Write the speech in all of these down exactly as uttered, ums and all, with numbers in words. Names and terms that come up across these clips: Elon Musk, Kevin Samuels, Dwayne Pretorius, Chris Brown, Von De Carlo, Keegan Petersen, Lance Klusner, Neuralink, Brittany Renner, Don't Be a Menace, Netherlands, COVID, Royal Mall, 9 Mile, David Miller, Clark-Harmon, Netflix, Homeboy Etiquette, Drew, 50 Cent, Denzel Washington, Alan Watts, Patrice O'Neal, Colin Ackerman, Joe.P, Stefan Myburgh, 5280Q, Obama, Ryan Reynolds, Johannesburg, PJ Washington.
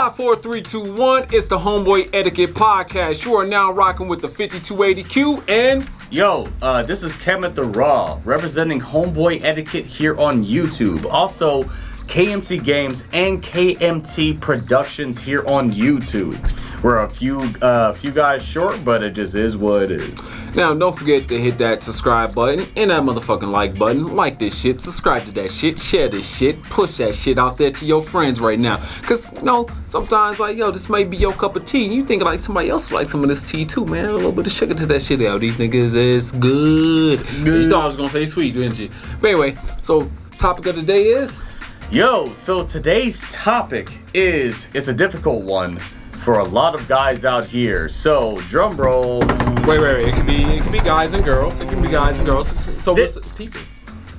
five, four, three, two, one. It's the Homeboy Etiquette Podcast. You are now rocking with the fifty-two eighty Q and... Yo, uh, this is Kemet The Raw, representing Homeboy Etiquette here on YouTube. Also, K M T Games and K M T Productions here on YouTube. We're a few uh, few guys short, but it just is what it is. Now, don't forget to hit that subscribe button and that motherfucking like button. Like this shit, subscribe to that shit, share this shit, push that shit out there to your friends right now. Because, you know, sometimes, like, yo, this may be your cup of tea. And you think, like, somebody else likes some of this tea, too, man. A little bit of sugar to that shit. Yo, these niggas is good. good. You thought I was going to say sweet, didn't you? But anyway, so, topic of the day is... Yo, so today's topic is, it's a difficult one for a lot of guys out here. So, drum roll. Wait, wait, wait. It can be, it can be guys and girls. It can be guys and girls. So, this, what's people?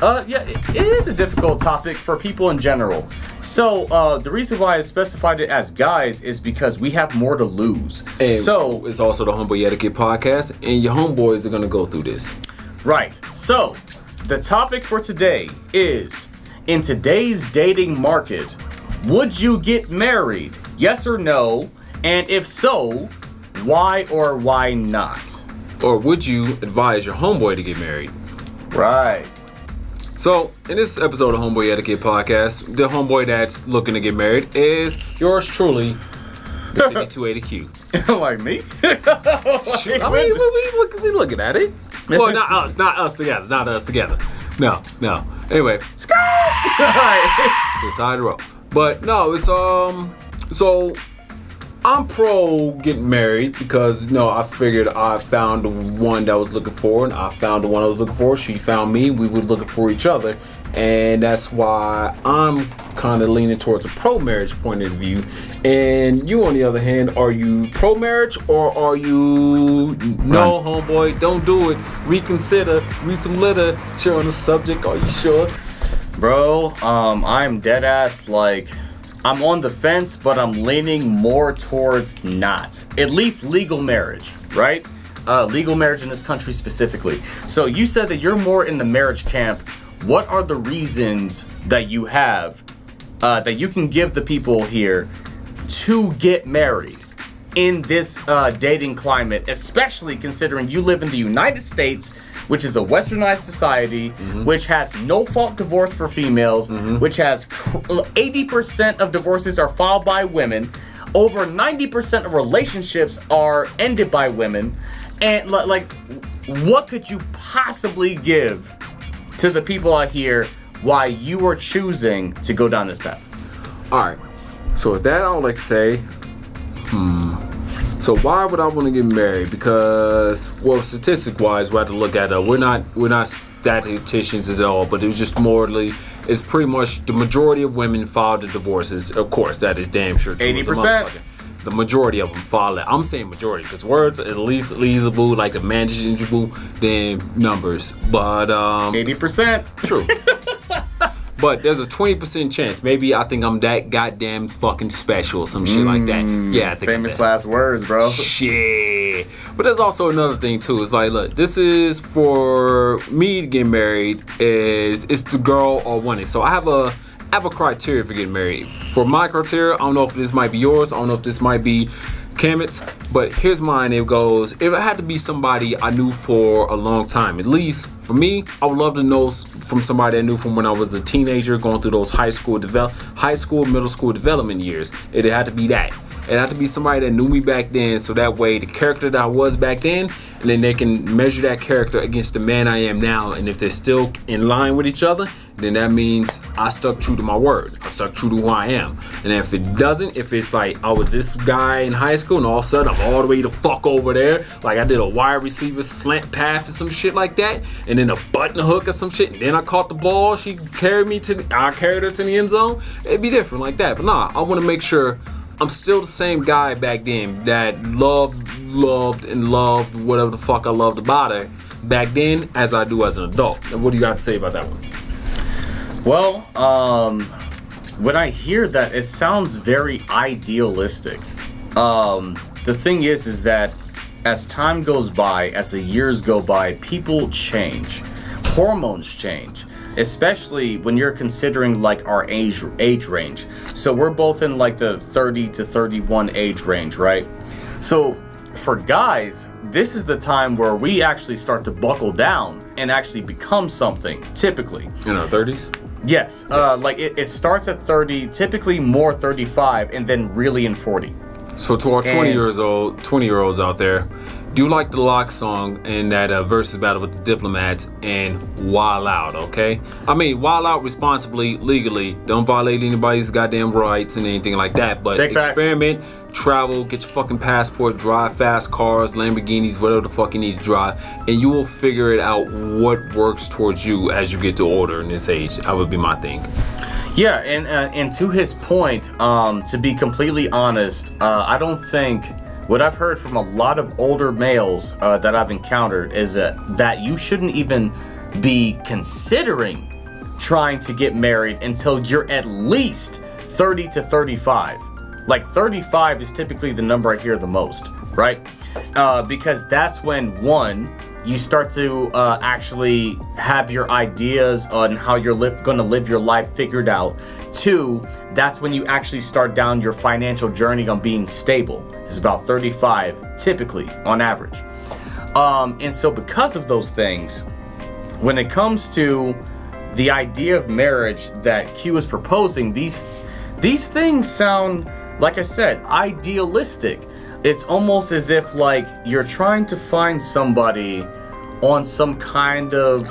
Uh, yeah, it, it is a difficult topic for people in general. So, uh, the reason why I specified it as guys is because we have more to lose. And so, it's also the Homeboy Etiquette Podcast, and your homeboys are gonna go through this. Right. So, the topic for today is, in today's dating market, would you get married? Yes or no? And if so, why or why not? Or would you advise your homeboy to get married? Right. So, in this episode of Homeboy Etiquette Podcast, the homeboy that's looking to get married is yours truly, the fifty-two eighty Q. Like me? Shoot, I mean, we, we, look, we looking at it. Well, not us, not us together, not us together. No, no. Anyway, Scott! All right. To the side of the road. But no, it's, um, so... I'm pro getting married because, you know, I figured I found the one that I was looking for, and I found the one I was looking for. She found me. We were looking for each other. And that's why I'm kind of leaning towards a pro-marriage point of view. And you, on the other hand, are you pro-marriage or are you, no, homeboy, don't do it. Reconsider. Read some litter. Cheer on the subject. Are you sure? Bro, um, I'm dead ass like... I'm on the fence, but I'm leaning more towards not. At least legal marriage, right? Uh, legal marriage in this country specifically. So you said that you're more in the marriage camp. What are the reasons that you have uh, that you can give the people here to get married in this uh, dating climate, especially considering you live in the United States, which is a westernized society, mm-hmm. which has no-fault divorce for females, mm-hmm. which has eighty percent of divorces are filed by women, over ninety percent of relationships are ended by women, and like, what could you possibly give to the people out here why you are choosing to go down this path? All right, so with that, I'll like say, hmm. So why would I want to get married? Because, well, statistic-wise, we have to look at it. We're not we're not statisticians at all, but it was just morally, it's pretty much the majority of women filed the divorces. Of course, that is damn sure true. eighty percent. The majority of them filed it. I'm saying majority because words are at least leasable, like a manageable than numbers. But um, eighty percent. True. But there's a twenty percent chance. Maybe I think I'm that goddamn fucking special or some shit mm, like that. Yeah, I think famous last words, bro. Shit. But there's also another thing, too. It's like, look, this is for me to get married is it's the girl or wanted. So I have a I have a criteria for getting married. For my criteria, I don't know if this might be yours. I don't know if this might be Kemet's. But here's mine. It goes, if it had to be somebody I knew for a long time, at least for me, I would love to know from somebody I knew from when I was a teenager, going through those high school, develop, high school, middle school development years. It had to be that. It had to be somebody that knew me back then, so that way the character that I was back then, and then they can measure that character against the man I am now. And if they're still in line with each other, then that means I stuck true to my word. I stuck true to who I am. And if it doesn't, if it's like I was this guy in high school and all of a sudden I'm all the way the fuck over there, like I did a wide receiver slant path or some shit like that, and then a button hook or some shit, and then I caught the ball, she carried me to, the, I carried her to the end zone, it'd be different like that. But nah, I wanna make sure I'm still the same guy back then that loved, loved, and loved whatever the fuck I loved about her back then as I do as an adult. And what do you have to say about that one? Well, um, when I hear that, it sounds very idealistic. Um, the thing is, is that as time goes by, as the years go by, people change. Hormones change. especially when you're considering like our age age range. So we're both in like the thirty to thirty-one age range, right? So for guys, this is the time where we actually start to buckle down and actually become something, typically. In our thirties? Yes. yes. Uh, like it, it starts at thirty, typically more thirty-five, and then really in forty. So to our twenty years old, twenty year olds out there, do like the Lock song and that uh, versus battle with the Diplomats and wild out, okay? I mean, wild out responsibly, legally. Don't violate anybody's goddamn rights and anything like that, but Big experiment, facts. Travel, get your fucking passport, drive fast cars, Lamborghinis, whatever the fuck you need to drive, and you will figure it out what works towards you as you get to older in this age. That would be my thing. Yeah, and, uh, and to his point, um, to be completely honest, uh, I don't think... What I've heard from a lot of older males uh, that I've encountered is uh, that you shouldn't even be considering trying to get married until you're at least thirty to thirty-five. Like thirty-five is typically the number I hear the most, right? Uh, because that's when, one, you start to uh, actually have your ideas on how you're going to live your life figured out. Two, that's when you actually start down your financial journey on being stable. It's about thirty-five, typically, on average. Um, and so because of those things, when it comes to the idea of marriage that Q is proposing, these, these things sound, like I said, idealistic. It's almost as if like you're trying to find somebody on some kind of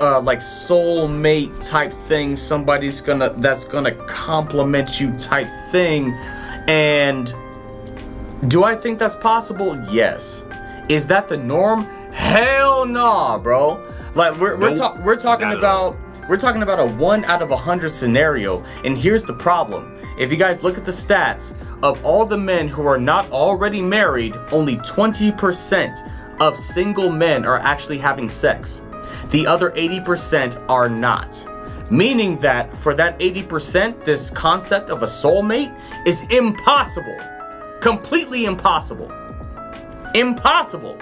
uh, like soulmate type thing, somebody's gonna that's gonna compliment you type thing. And do I think that's possible? Yes. Is that the norm? Hell nah, bro. Like we're we're, ta we're talking about we're talking about a one out of a hundred scenario, and here's the problem. If you guys look at the stats, of all the men who are not already married, only twenty percent of single men are actually having sex. The other eighty percent are not. Meaning that for that eighty percent, this concept of a soulmate is impossible. Completely impossible. Impossible.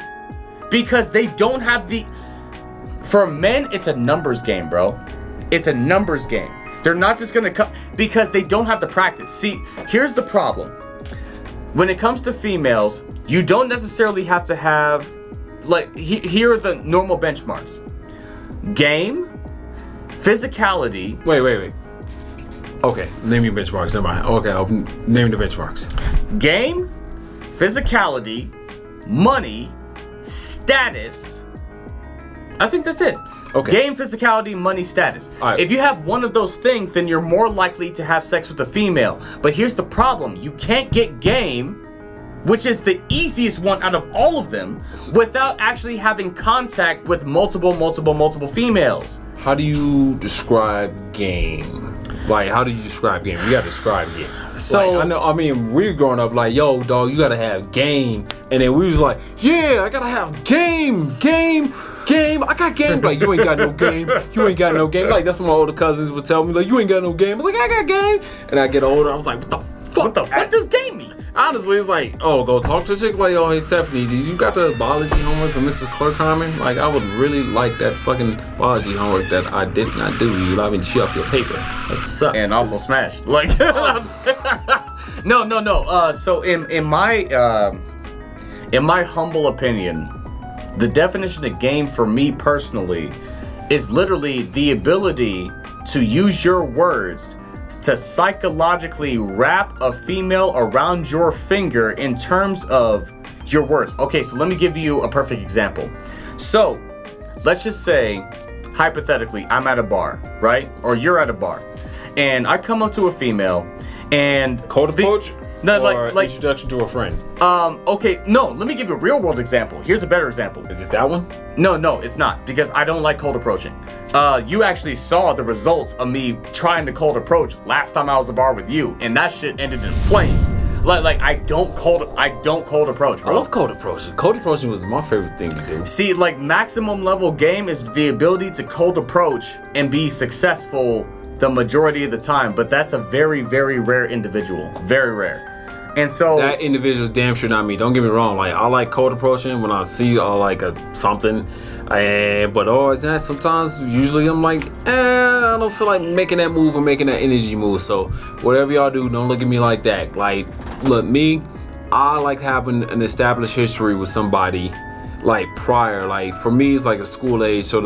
Because they don't have the... For men, it's a numbers game, bro. It's a numbers game. They're not just going to come because they don't have the practice. See, here's the problem. When it comes to females, you don't necessarily have to have, like, he, here are the normal benchmarks. Game, physicality. Wait, wait, wait. Okay, name your benchmarks. Never mind. Okay, I'll name the benchmarks. Game, physicality, money, status. I think that's it. Okay. Game, physicality, money, status. Right. If you have one of those things, then you're more likely to have sex with a female. But here's the problem. You can't get game, which is the easiest one out of all of them, without actually having contact with multiple, multiple, multiple females. How do you describe game? Like, how do you describe game? You gotta describe game. So like, I know. I mean, we were growing up like, yo, dog, you gotta have game, and then we was like, yeah, I gotta have game, game. Game, I got game. Like, you ain't got no game. You ain't got no game. Like, that's what my older cousins would tell me. Like, you ain't got no game. I'm like, I got game. And I get older, I was like, what the fuck? What the fuck does game mean? Honestly, it's like, oh, go talk to a chick. Like, oh, hey, Stephanie, did you got the biology homework from Missus Clark-Harmon? Like, I would really like that fucking biology homework that I did not do. You know, I mean, she off your paper. That's what's up. And also smashed. Like, no, no, no. Uh, so in in my uh, in my humble opinion, the definition of game for me personally is literally the ability to use your words to psychologically wrap a female around your finger in terms of your words. Okay, so let me give you a perfect example. So let's just say, hypothetically, I'm at a bar, right? Or you're at a bar, and I come up to a female and cold approach. No, or like, like introduction to a friend. Um, okay, no, let me give you a real world example. Here's a better example. Is it that one? No, no, it's not, because I don't like cold approaching. Uh, you actually saw the results of me trying to cold approach last time I was at a bar with you, and that shit ended in flames. Like, like I don't cold, I don't cold approach, bro. I love cold approaching. Cold approaching was my favorite thing to do. See, like, maximum level game is the ability to cold approach and be successful the majority of the time, but that's a very, very rare individual. Very rare. And so that individual's damn sure not me. Don't get me wrong. Like, I like cold approaching when I see uh, like a something. And, but always that, sometimes, usually I'm like, eh, I don't feel like making that move or making that energy move. So whatever y'all do, don't look at me like that. Like, look, me, I like having an established history with somebody, like prior. Like for me, it's like a school age. So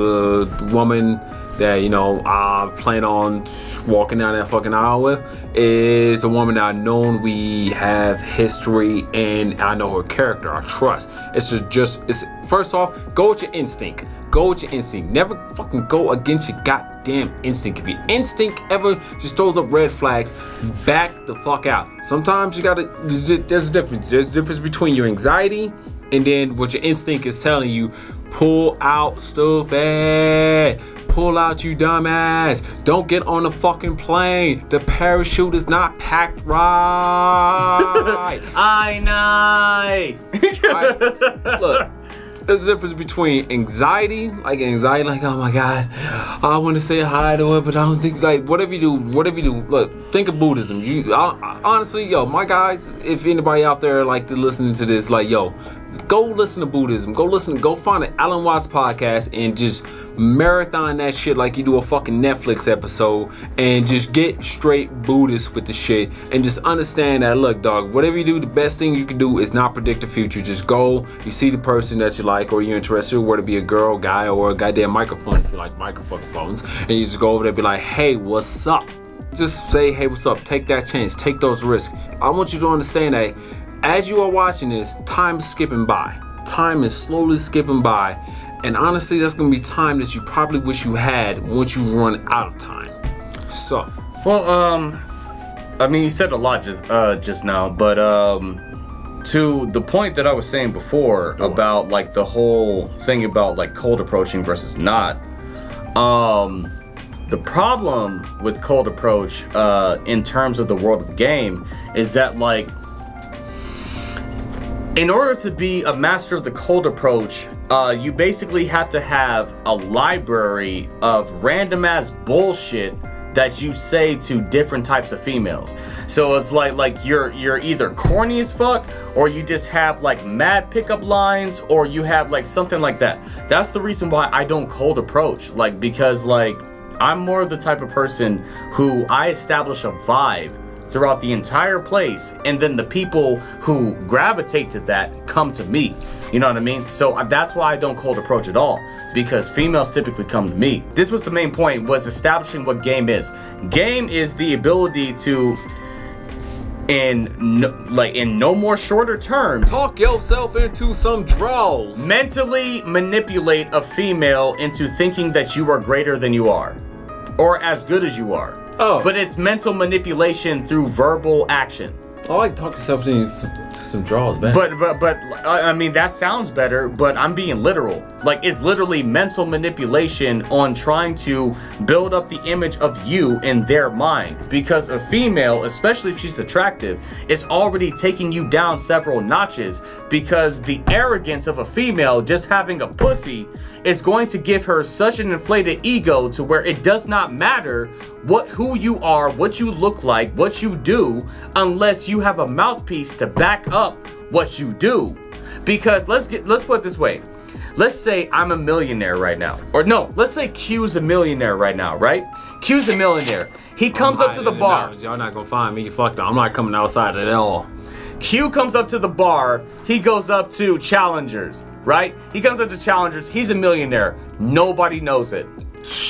the woman that, you know, I plan on walking down that fucking aisle with is a woman that I've known, we have history, and I know her character, I trust. It's just, it's first off, go with your instinct. Go with your instinct. Never fucking go against your goddamn instinct. If your instinct ever just throws up red flags, back the fuck out. Sometimes you gotta, there's a difference. There's a difference between your anxiety and then what your instinct is telling you. Pull out, stupid. Pull out, you dumbass. Don't get on the fucking plane. The parachute is not packed right. I know. Right. Look, there's a difference between anxiety, like anxiety, like, oh my God, I want to say hi to her, but I don't think, like, whatever you do, whatever you do, look, think of Buddhism. You, I, I, honestly, yo, my guys, if anybody out there, like, listening to this, like, yo, go listen to Buddhism. Go listen. Go find an Alan Watts podcast and just marathon that shit like you do a fucking Netflix episode, and just get straight Buddhist with the shit and just understand that, look, dog, whatever you do, the best thing you can do is not predict the future. Just go. You see the person that you like or you're interested in, whether it be a girl, guy, or a goddamn microphone if you like microphones, and you just go over there and be like, hey, what's up? Just say, hey, what's up? Take that chance. Take those risks. I want you to understand that as you are watching this, time is skipping by. Time is slowly skipping by. And honestly, that's gonna be time that you probably wish you had once you run out of time. So. Well, um, I mean, you said a lot just uh, just now, but um, to the point that I was saying before about like the whole thing about like cold approaching versus not, um, the problem with cold approach uh, in terms of the world of the game is that like, in order to be a master of the cold approach, uh, you basically have to have a library of random ass bullshit that you say to different types of females. So it's like like you're you're either corny as fuck, or you just have like mad pickup lines, or you have like something like that. That's the reason why I don't cold approach, like because like I'm more of the type of person who I establish a vibe throughout the entire place, and then the people who gravitate to that come to me. You know what I mean? So that's why I don't cold approach at all, because females typically come to me. This was the main point, was establishing what game is. Game is the ability to, in no, like in no more shorter terms, talk yourself into some draws, mentally manipulate a female into thinking that you are greater than you are, or as good as you are. Oh. But it's mental manipulation through verbal action. I like talking yourself to some draws, man. But, but, but, I mean, that sounds better, but I'm being literal. Like, it's literally mental manipulation on trying to build up the image of you in their mind. Because a female, especially if she's attractive, is already taking you down several notches, because the arrogance of a female just having a pussy is going to give her such an inflated ego to where it does not matter what, who you are, what you look like, what you do, unless you have a mouthpiece to back up what you do. Because let's get, let's put it this way. Let's say I'm a millionaire right now. Or no, let's say Q's a millionaire right now, right? Q's a millionaire. He comes up to the bar. Y'all not gonna find me, fuck that. I'm not coming outside at all. Q comes up to the bar. He goes up to Challengers, right? He comes up to Challengers. He's a millionaire. Nobody knows it.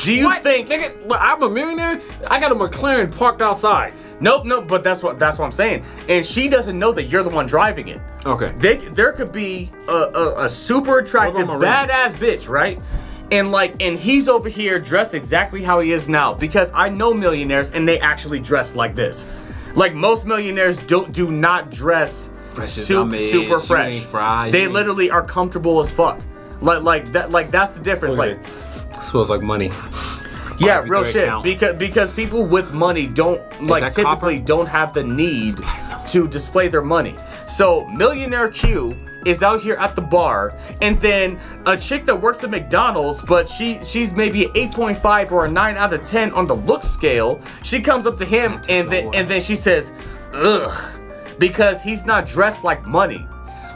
Do you what? think nigga, I'm a millionaire? I got a McLaren parked outside. Nope, nope, but that's what that's what I'm saying. And she doesn't know that you're the one driving it. Okay. They, there could be a, a, a super attractive badass bitch, right? And like, and he's over here dressed exactly how he is now, because I know millionaires and they actually dress like this. Like most millionaires don't do not dress super, super fresh. They literally are comfortable as fuck. Like like that like that's the difference. Okay. Like, smells like money. Yeah, real shit. Account. Because because people with money don't like typically copper? don't have the need to display their money. So millionaire Q is out here at the bar, and then a chick that works at McDonald's, but she she's maybe an eight point five or a nine out of ten on the look scale. She comes up to him and then and then she says, "Ugh," because he's not dressed like money.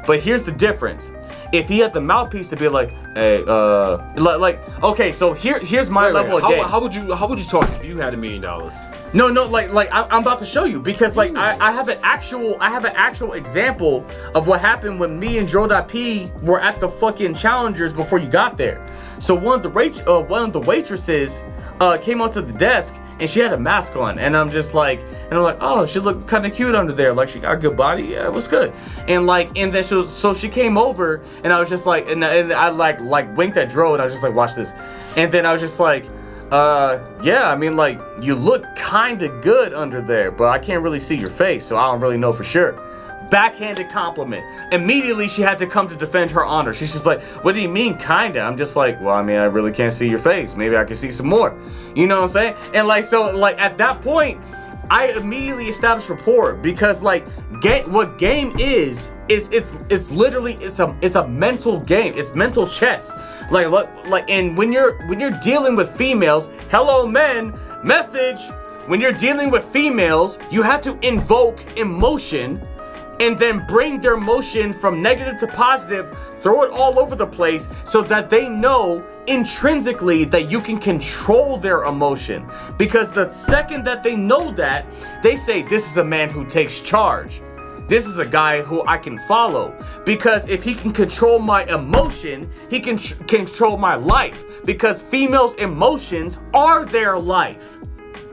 But here's the difference. if he had the mouthpiece to be like, hey, uh, like, like okay, so here, here's my wait, level wait, of how, game. How would you, how would you talk if you had a million dollars? No, no, like, like I, I'm about to show you because, like, I, I have an actual, I have an actual example of what happened when me and Joe.P were at the fucking Challengers before you got there. So one of the wait, uh, one of the waitresses, uh, came onto the desk and she had a mask on, and I'm just like, and I'm like, oh, she looked kind of cute under there, like she got a good body, yeah, it was good, and like, and then she was, so she came over, and I was just like, and, and I like, like winked at Dro, and I was just like, watch this, and then I was just like, uh, yeah, I mean, like, you look kind of good under there, but I can't really see your face, so I don't really know for sure. Backhanded compliment. Immediately she had to come to defend her honor. She's just like, what do you mean kinda? I'm just like, well, I mean, I really can't see your face. Maybe I can see some more. You know what I'm saying? And like, so like at that point, I immediately established rapport because like get what game is, is it's it's literally it's a it's a mental game. It's mental chess. Like look like and when you're when you're dealing with females, hello men, message. When you're dealing with females, you have to invoke emotion and then bring their motion from negative to positive, throw it all over the place so that they know intrinsically that you can control their emotion. Because the second that they know that, they say, this is a man who takes charge. This is a guy who I can follow. Because if he can control my emotion, he can tr- control my life. Because females' emotions are their life.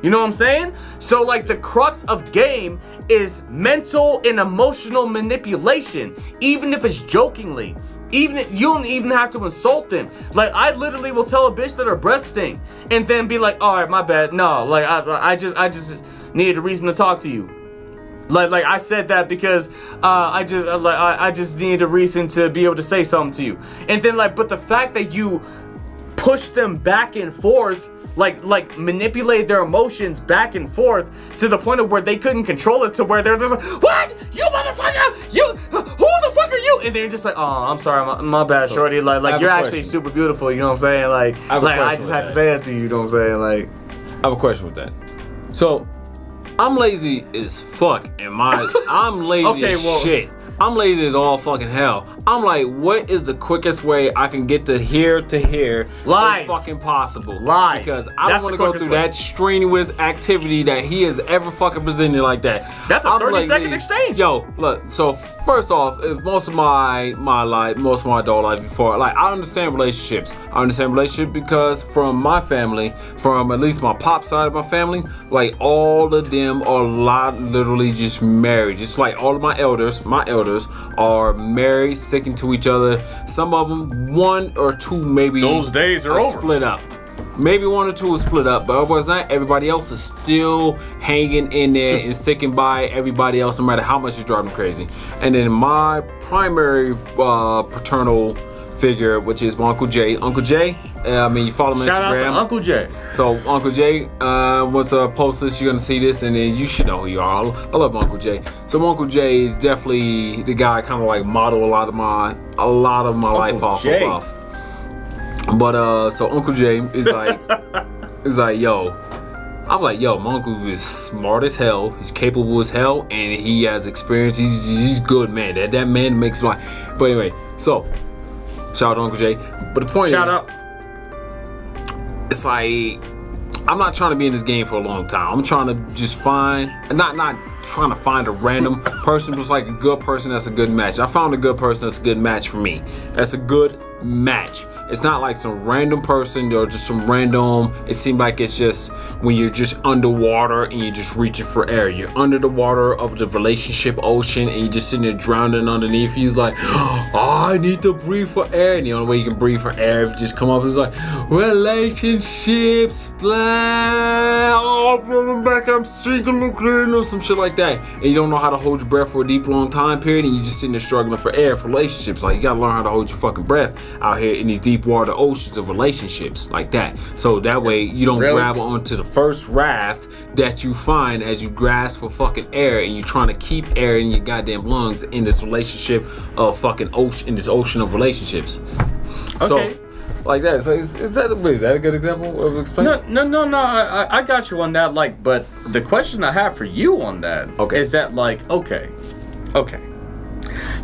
You know what I'm saying? So like the crux of game is mental and emotional manipulation, even if it's jokingly. Even if, you don't even have to insult them. Like I literally will tell a bitch that her breasts stink and then be like, all right, my bad. No, like I, I just I just needed a reason to talk to you. Like like I said that because uh, I just uh, like I, I just needed a reason to be able to say something to you. And then like, but the fact that you push them back and forth, like like manipulate their emotions back and forth to the point of where they couldn't control it, to where they're just like, what? You motherfucker! You, who the fuck are you? And they're just like, oh, I'm sorry, my, my bad, so, shorty. Like, like you're actually super beautiful, you know what I'm saying? Like, I, like, I just had that. to say that to you, you know what I'm saying? Like, I have a question with that. So, I'm lazy as fuck, and my, I'm lazy okay, as well, shit. I'm lazy as all fucking hell. I'm like, what is the quickest way I can get to here to here Lies. as fucking possible? Lies. Because I That's don't want to go through way. that strenuous activity that he has ever fucking presented like that. That's a thirty second like, exchange. Yo, look, so first off, if most of my my life, most of my adult life before, like I understand relationships. I understand relationships because from my family, from at least my pop side of my family, like all of them are lot literally just married. Just like all of my elders, my elders. are married, sticking to each other. Some of them, one or two, maybe those days are over. Split up. Maybe one or two is split up, but otherwise not. Everybody else is still hanging in there and sticking by everybody else, no matter how much you drive them crazy. And then my primary uh, paternal figure, which is my Uncle Jay. Uncle Jay, uh, I mean, you follow him on Shout Instagram. Shout out to Uncle Jay. So Uncle Jay, uh, once I post this, you're gonna see this, and then you should know who you are. I love Uncle Jay. So Uncle Jay is definitely the guy I kind of like model a lot of my a lot of my Uncle life off Jay. of. But uh, so Uncle Jay is like, is like, yo, I'm like, yo, my uncle is smart as hell. He's capable as hell, and he has experience. He's he's good, man. That that man makes my. But anyway, so. Shout out to Uncle Jay. But the point Shout is, out. it's like, I'm not trying to be in this game for a long time. I'm trying to just find, not not trying to find a random person, but it's like a good person that's a good match. I found a good person that's a good match for me. That's a good match. It's not like some random person or just some random, it seemed like it's just when you're just underwater and you're just reaching for air. You're under the water of the relationship ocean and you're just sitting there drowning underneath. He's like, oh, I need to breathe for air. And the only way you can breathe for air if you just come up is like, relationship splash. Oh, I'm coming back, I'm sinking, or some shit like that. And you don't know how to hold your breath for a deep, long time period and you're just sitting there struggling for air for relationships. Like, you gotta learn how to hold your fucking breath out here in these deep water oceans of relationships like that, so that way you don't really? grab onto the first raft that you find as you grasp for fucking air and you're trying to keep air in your goddamn lungs in this relationship of fucking ocean, in this ocean of relationships. Okay. So like that, so is, is that is that a good example of explaining? No, no, no, no. I I got you on that. Like, but the question I have for you on that okay. is that like okay, okay.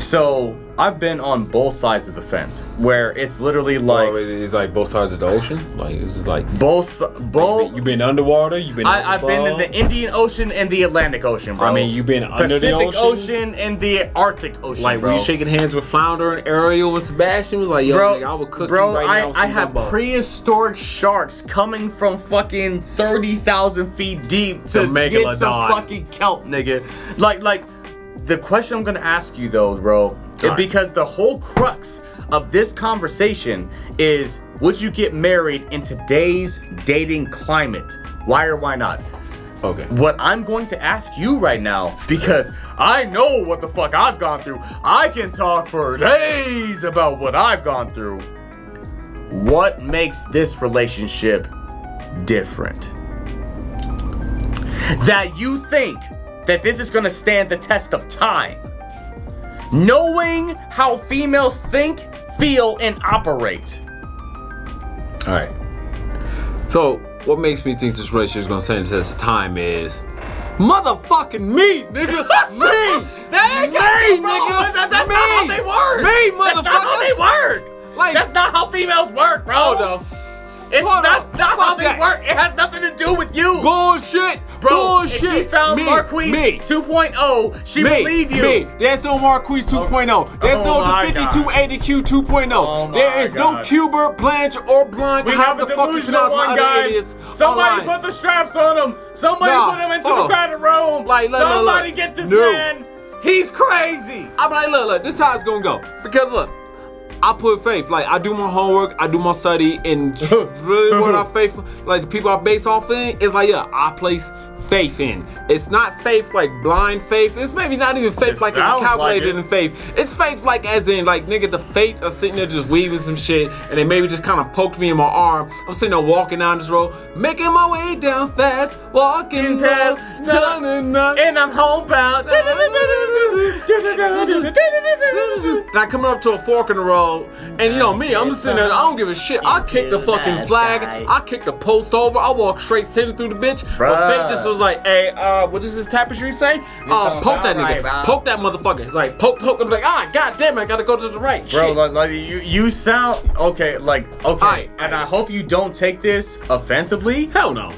So I've been on both sides of the fence, where it's literally like, oh, it's like both sides of the ocean. Like it's like both, both. You've been, you been underwater. You've been. I, I've been in the Indian Ocean and the Atlantic Ocean, bro. I mean, you've been under Pacific the Pacific ocean? ocean and the Arctic Ocean, like, bro. Were you shaking hands with Flounder and Ariel and Sebastian? Was like, yo, bro, nigga, I would cook bro, you right I, now. Bro, I, I have prehistoric sharks coming from fucking thirty thousand feet deep to, to get some fucking kelp, nigga. Like, like. The question I'm gonna ask you though, bro, is because the whole crux of this conversation is, would you get married in today's dating climate? Why or why not? Okay. What I'm going to ask you right now, because I know what the fuck I've gone through. I can talk for days about what I've gone through. What makes this relationship different? That you think that this is gonna stand the test of time. Knowing how females think, feel, and operate. All right. So, what makes me think this relationship is gonna stand the test of time is motherfucking me, nigga. Me. That ain't me, nigga. That, that's me. not how they work. Me, motherfucker. That's not how they work. Like, that's not how females work, bro. Hold up. It's Hold that's on. not Fuck how they that. work. It has nothing to do with you. Bullshit, bro. Bullshit. If she found me, Marquise me. two point oh, she me, believe you. Me. There's no Marquise two point oh. There's oh no fifty-two eighty Q two point oh. Oh there is God. no Cuber, Blanche, or Blonde. We have the fucking pronounce my other idiots. Somebody online. put the straps on him. Somebody nah. put him into oh. the padded room. Like, look, Somebody look, look. get this no. man. He's crazy. I'm like, look, look. This is how it's gonna go. Because look. I put faith, like I do my homework, I do my study, and really what I faith, like the people I base off in, it's like, yeah, I place faith in. It's not faith like blind faith, it's maybe not even faith it like it's calculated like it. in faith. It's faith like as in, like nigga, the fates are sitting there just weaving some shit, and they maybe just kind of poked me in my arm. I'm sitting there walking down this road, making my way down fast, walking fast, and I'm homebound. And I come up to a fork in the road, and you know me, I'm just sitting there, I don't give a shit. I kick the fucking flag, I kick the post over, I walk straight sitting through the bitch. But faith just was like, hey, uh, what does this tapestry say? Uh, poke that nigga, right, poke that motherfucker. Like, poke, poke, I'm like, ah, god damn it, I gotta go to the right. Bro, like, like, you, you sound, okay, like, okay. Right, and right. I hope you don't take this offensively. Hell no.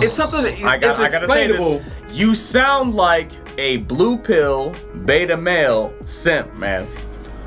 It's something that is I gotta, I gotta say this. You sound like a blue pill beta male simp, man.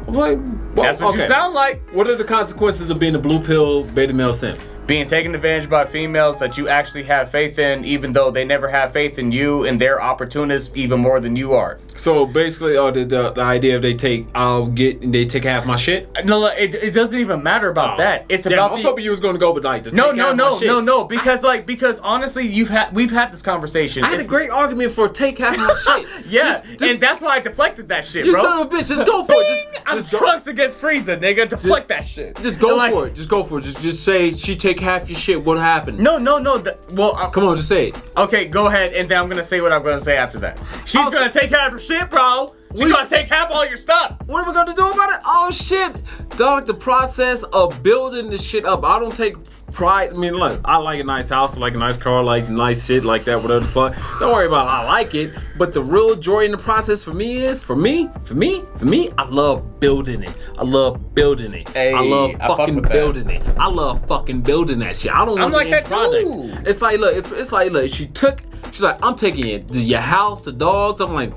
Like, well, that's what okay. you sound like. What are the consequences of being a blue pill beta male simp? Being taken advantage by females that you actually have faith in, even though they never have faith in you, and they're opportunists even more than you are. So basically, oh, the, the, the idea of they take, I'll get, and they take half my shit. No, it, it doesn't even matter about oh. that. It's Damn, about. I was the, hoping you was going to go, but like, to no, take no, half no, my shit. no, no, because I, like, because honestly, you've had, we've had this conversation. I had it's, a great argument for take half my shit. Yeah, just, just, and that's why I deflected that shit, you bro. You son of a bitch, just go for it. Just, I'm just trunks go. against freezer, nigga. Deflect just, that shit. Just go like, for it. Just go for it. Just, just say she takes. Take half your shit. What happened? No, no, no. The, well, uh, come on, just say it. Okay, go ahead, and then I'm gonna say what I'm gonna say after that. She's okay. gonna take half her shit, bro. She's we, gonna take half all your stuff. What are we gonna do about it? Oh shit, dog. The process of building this shit up. I don't take pride. I mean, look, I like a nice house, I like a nice car, I like nice shit, like that, whatever the fuck. Don't worry about it. I like it, but the real joy in the process for me is, for me, for me, for me, I love building it. I love building it. Hey, I love fucking I fuck building that. it. I love fucking building that shit. I don't want like that product. Too. It's like, look, if, it's like, look. She took. She's like, I'm taking it. Your house, the dogs. I'm like.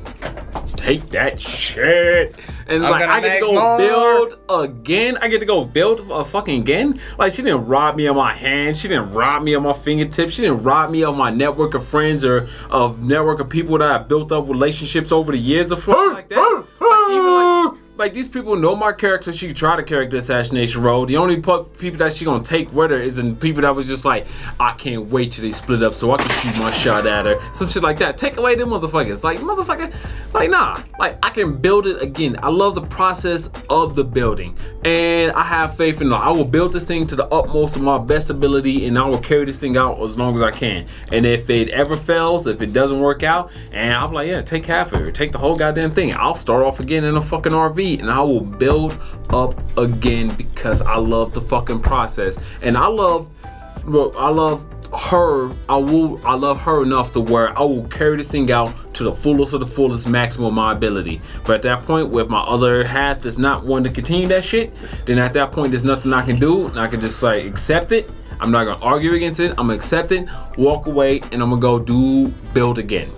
Take that shit. And it's I'm like, I get to go more. build again. I get to go build a fucking again. Like, she didn't rob me of my hands. She didn't rob me of my fingertips. She didn't rob me of my network of friends or of network of people that I built up relationships over the years of like that. Like, even like, Like, these people know my character. She tried a character assassination role. The only people that she gonna take with her is the people that was just like, I can't wait till they split up so I can shoot my shot at her. Some shit like that. Take away them motherfuckers. Like, motherfucker, like, nah. Like, I can build it again. I love the process of the building. And I have faith in that. I will build this thing to the utmost of my best ability, and I will carry this thing out as long as I can. And if it ever fails, if it doesn't work out, and I'm like, yeah, take half of it. Take the whole goddamn thing. I'll start off again in a fucking R V. And I will build up again because I love the fucking process, and I love, I love her. I will, I love her enough to where I will carry this thing out to the fullest of the fullest maximum of my ability. But at that point, where if my other half does not want to continue that shit, then at that point there's nothing I can do, and I can just like accept it. I'm not gonna argue against it. I'm gonna accept it, walk away, and I'm gonna go do build again.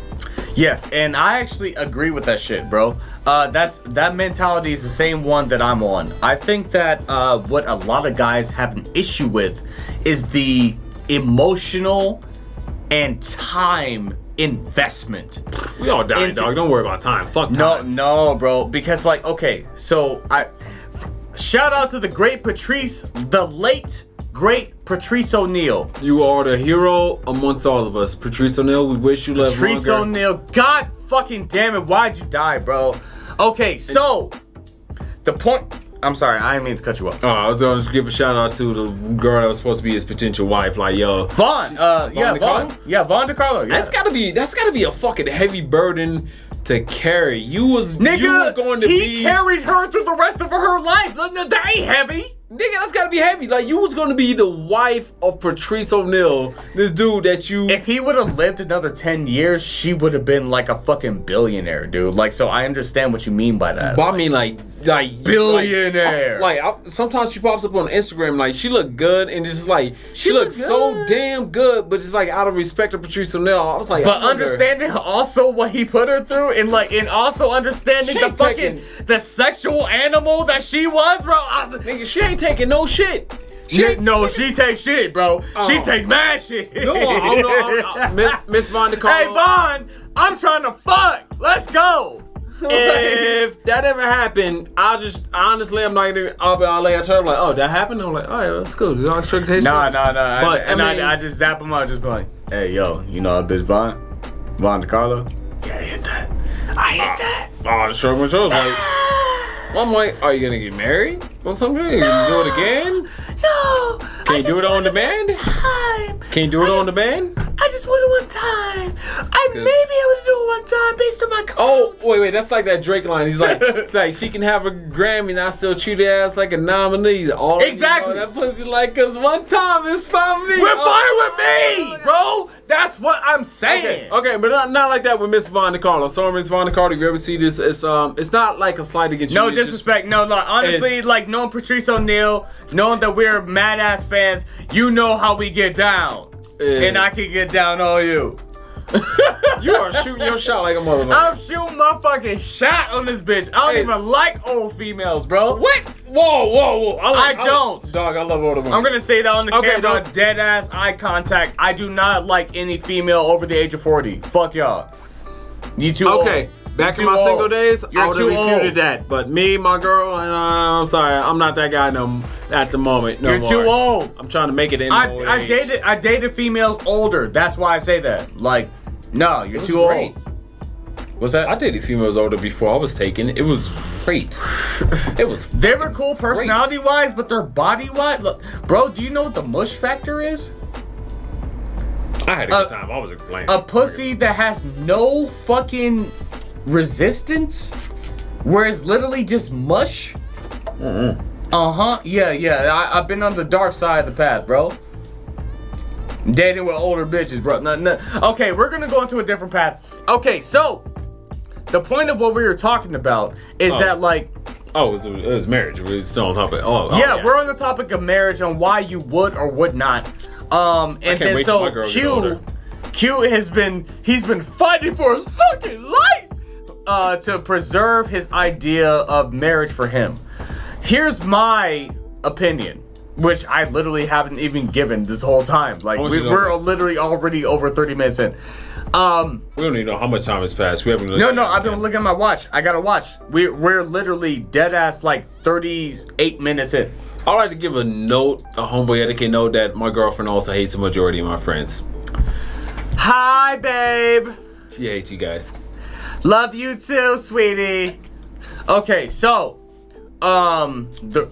Yes, and I actually agree with that shit, bro. Uh, that's that mentality is the same one that I'm on. I think that uh, what a lot of guys have an issue with is the emotional and time investment. We all die, dog. Don't worry about time. Fuck time. No, no, bro. Because like, okay, so I shout out to the great Patrice, the late great Patrice O'Neal. You are the hero amongst all of us. Patrice O'Neal, we wish you lived longer. Patrice O'Neal, god fucking damn it, why'd you die, bro? Okay, so, the point, I'm sorry, I didn't mean to cut you off. Oh, I was gonna just give a shout out to the girl that was supposed to be his potential wife, like, yo. Vaughn, uh, Vaughn yeah, DiCarlo? Vaughn, yeah, Von De Carlo, yeah. That's gotta be, that's gotta be a fucking heavy burden to carry. You was, Nigga, you was going to he be- he carried her through the rest of her life. That ain't heavy. Nigga, that's gotta be heavy. Like, you was gonna be the wife of Patrice O'Neal, this dude that you... If he would've lived another ten years, she would've been like a fucking billionaire, dude. Like, so I understand what you mean by that. But I mean, like, like... Billionaire! Like, like I, sometimes she pops up on Instagram, like, she looked good, and it's just like, she, she looked so damn good, but it's like, out of respect to Patrice O'Neal, I was like... But understanding also what he put her through, and like, and also understanding she the fucking... Taking. The sexual animal that she was, bro! I, Nigga, she ain't taking no shit. She, no, she takes shit, bro. Oh. She takes mad shit. No, no, no, Miss Von De Carlo. Hey, Von, I'm trying to fuck. Let's go. If that ever happened, I'll just honestly, I'm not even. I'll be all like, I'm like, oh, that happened. I'm like, all right, that's cool. Nah, nah, nah. But I, I, mean, I, I just zap him out, just be like, hey, yo, you know, bitch, Von, Von De Carlo. Yeah, I hit that. I hit that. Oh, the show was like. I'm like, are you gonna get married or something? Are you gonna do it again? No. Can you do it on demand? Time. Can you do it on demand? I just wanted one time. I maybe I was doing one time based on my clothes. Oh wait, wait, that's like that Drake line. He's like, it's like she can have a Grammy and I still treat her ass like a nominee. All exactly. That pussy like, cause one time is for me. We're fine with me, bro. That's what I'm saying. Okay, okay, but not, not like that with Miss Von De Carlo. Sorry, Miss Von De Carlo, if you ever see this, it's um, it's not like a slide to get you. No disrespect. No, like honestly, like knowing Patrice O'Neal, knowing that we're mad ass fans, you know how we get down, and I can get down on you. You are shooting your shot like a motherfucker. I'm shooting my fucking shot on this bitch. I don't hey. even like old females, bro. What? Whoa, whoa, whoa. I, like, I don't. I, dog, I love older women. I'm going to say that on the okay, camera. Dog. Dead ass eye contact. I do not like any female over the age of forty. Fuck y'all. You too okay. old. Back in my old. single days, You're I would have refuted that. But me, my girl, and uh, I'm sorry, I'm not that guy no at the moment. No You're more. too old. I'm trying to make it in I, old I age. dated I dated females older. That's why I say that. Like, no, you're too great. old. What's that? I dated females older before I was taken. It was great. It was They were cool personality-wise, but their body-wise? Look, bro, do you know what the mush factor is? I had a good a, time. I was a blank. A pussy that has no fucking... resistance, where it's literally just mush. Mm-hmm. Uh-huh. Yeah, yeah. I, I've been on the dark side of the path, bro. Dating with older bitches, bro. No, no. Okay, we're gonna go into a different path. Okay, so the point of what we were talking about is oh. that like oh, it was, it was marriage. We're still on topic. Oh, oh yeah, yeah, we're on the topic of marriage and why you would or would not. Um, and then so Q, Q has been he's been fighting for his fucking life. Uh, to preserve his idea of marriage for him. Here's my opinion, which I literally haven't even given this whole time. Like, we, we're literally already over thirty minutes in. Um, we don't even know how much time has passed. We haven't. No, no, I've been looking at my watch. I gotta watch. We're, we're literally dead ass like thirty-eight minutes in. I'd like to give a note, a homeboy etiquette note, that my girlfriend also hates the majority of my friends. Hi, babe. She hates you guys. Love you too, sweetie. Okay, so, um, the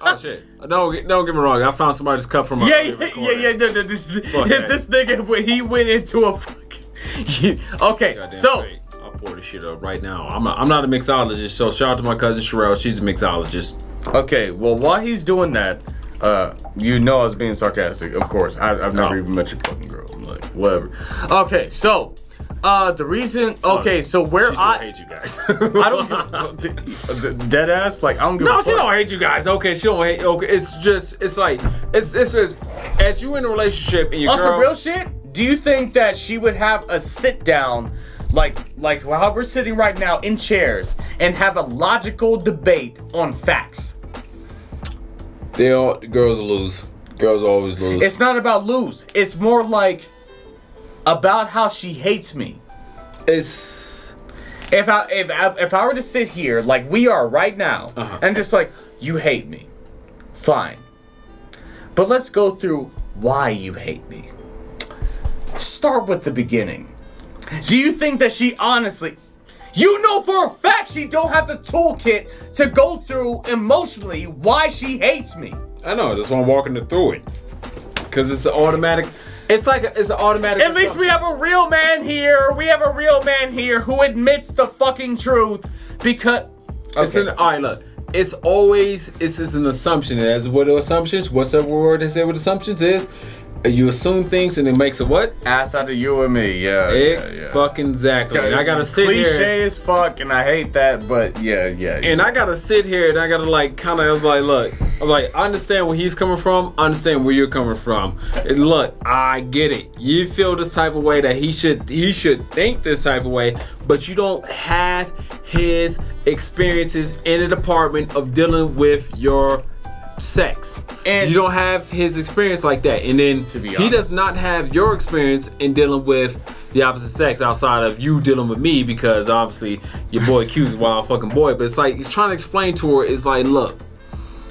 oh shit! Don't don't get me wrong. I found somebody's cup from my yeah yeah yeah yeah. No, no, this, this nigga when he went into a fucking okay. Goddamn so straight. I'll pour this shit up right now. I'm a, I'm not a mixologist, so shout out to my cousin Sherelle. She's a mixologist. Okay, well while he's doing that, uh, you know I was being sarcastic, of course. I, I've never oh. even met your fucking girl. I'm like whatever. Okay, so. Uh, the reason, okay, so where she I hate you guys. I don't give, dead ass. Like I don't give. No, a she fuck. Don't hate you guys. Okay, she don't hate. Okay, it's just, it's like, it's it's just as you in a relationship and your also, girl. Also, real shit. Do you think that she would have a sit down, like like how we're sitting right now in chairs, and have a logical debate on facts? They all girls lose. Girls always lose. It's not about lose. It's more like. About how she hates me. It's if I if I, if I were to sit here like we are right now uh-huh. and just like you hate me, fine. But let's go through why you hate me. Start with the beginning. Do you think that she honestly, you know for a fact she don't have the toolkit to go through emotionally why she hates me? I know. That's why I'm walking her through it, because it's an automatic. It's like a, it's an automatic. At least we have a real man here. We have a real man here who admits the fucking truth because. Okay. It's an, all right, look. It's always it's, it's an assumption. As with assumptions, what's the word they say with assumptions is, you assume things and it makes a what? Ass out of you and me. Yeah. It yeah, yeah. Fucking exactly. And I gotta sit cliche here. Cliche as fuck, and I hate that, but yeah, yeah. And yeah. I gotta sit here and I gotta like kind of. I was like, look. I was like, I understand where he's coming from. I understand where you're coming from. And look, I get it. You feel this type of way that he should he should think this type of way, but you don't have his experiences in the department of dealing with your sex. And you don't have his experience like that. And then to be honest, he does not have your experience in dealing with the opposite sex outside of you dealing with me, because obviously your boy Q's a wild fucking boy. But it's like he's trying to explain to her, it's like, look,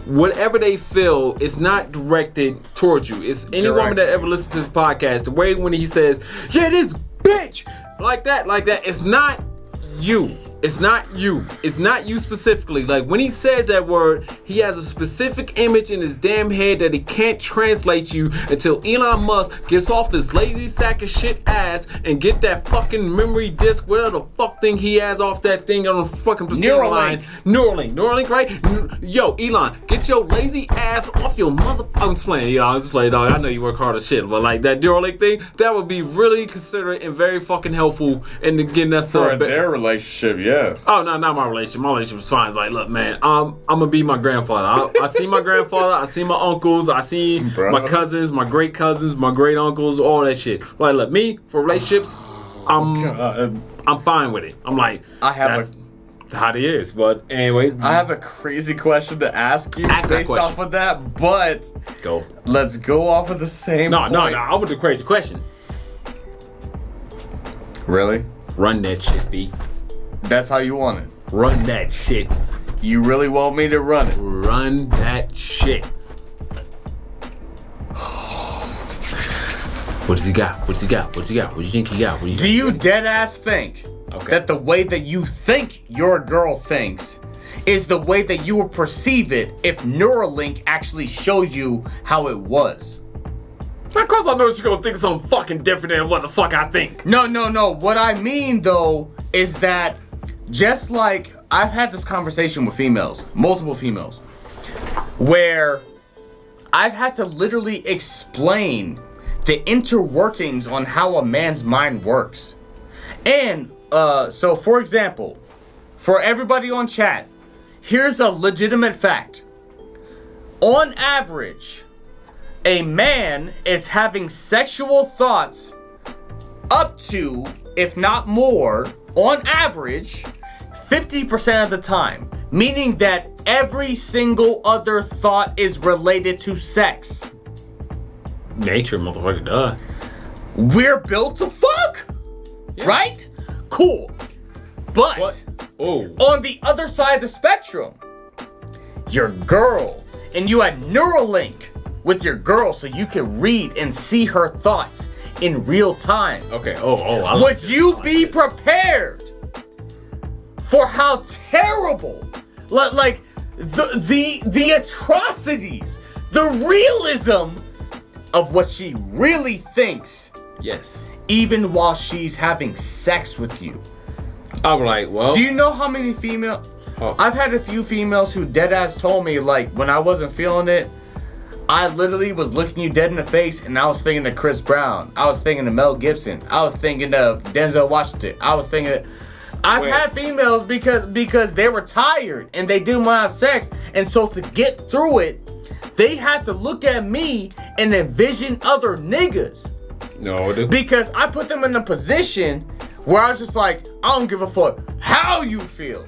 whatever they feel, it's not directed towards you. It's any Direct. woman that ever listens to this podcast, the way when he says, yeah, this bitch, like that, like that, it's not you. It's not you. It's not you specifically. Like when he says that word, he has a specific image in his damn head that he can't translate you until Elon Musk gets off his lazy sack of shit ass and get that fucking memory disc, whatever the fuck thing he has off that thing on the fucking Neuralink line. Neuralink. Neuralink, right? Yo, Elon, get your lazy ass off your mother. I'm just playing, Elon. I'm just playing, dog. I know you work hard as shit, but like that Neuralink thing, that would be really considerate and very fucking helpful in getting that stuff. For their relationship, yeah. Yeah. Oh no, not my relationship. My relationship was fine. It's like, look, man, um, I'm gonna be my grandfather. I, I see my grandfather. I see my uncles. I see Bruh. my cousins, my great cousins, my great uncles, all that shit. Like, look, me for relationships, I'm, God. I'm fine with it. I'm like, I have that's a, how it is. But anyway, I have a crazy question to ask you ask based off of that. But go. Let's go off of the same. No, point. no, no. I want the crazy question. Really? Run that shit, B. That's how you want it. Run that shit. You really want me to run it? Run that shit. What does he got? What's he got? What's he got? What do you think he got? What do you, do you dead ass think okay. that the way that you think your girl thinks is the way that you will perceive it if Neuralink actually showed you how it was? Of course I know she's gonna think something fucking different than what the fuck I think. No, no, no. What I mean though is that just like I've had this conversation with females, multiple females, where I've had to literally explain the interworkings on how a man's mind works. And uh, so for example, for everybody on chat, here's a legitimate fact. On average, a man is having sexual thoughts up to, if not more, on average, fifty percent of the time, meaning that every single other thought is related to sex. Nature, motherfucker, duh. We're built to fuck, yeah. right? Cool. But oh. on the other side of the spectrum, your girl, and you had Neuralink with your girl so you can read and see her thoughts in real time. Okay, oh, oh. I Would like you be like prepared for how terrible, like, the, the, the atrocities, the realism of what she really thinks? Yes. Even while she's having sex with you. I'm like, well. Do you know how many female, oh. I've had a few females who dead ass told me, like, when I wasn't feeling it, I literally was looking you dead in the face and I was thinking of Chris Brown. I was thinking of Mel Gibson. I was thinking of Denzel Washington. I was thinking of... I've Wait. had females because because they were tired and they didn't want to have sex. And so to get through it, they had to look at me and envision other niggas. No, dude. Because I put them in a position where I was just like, I don't give a fuck how you feel.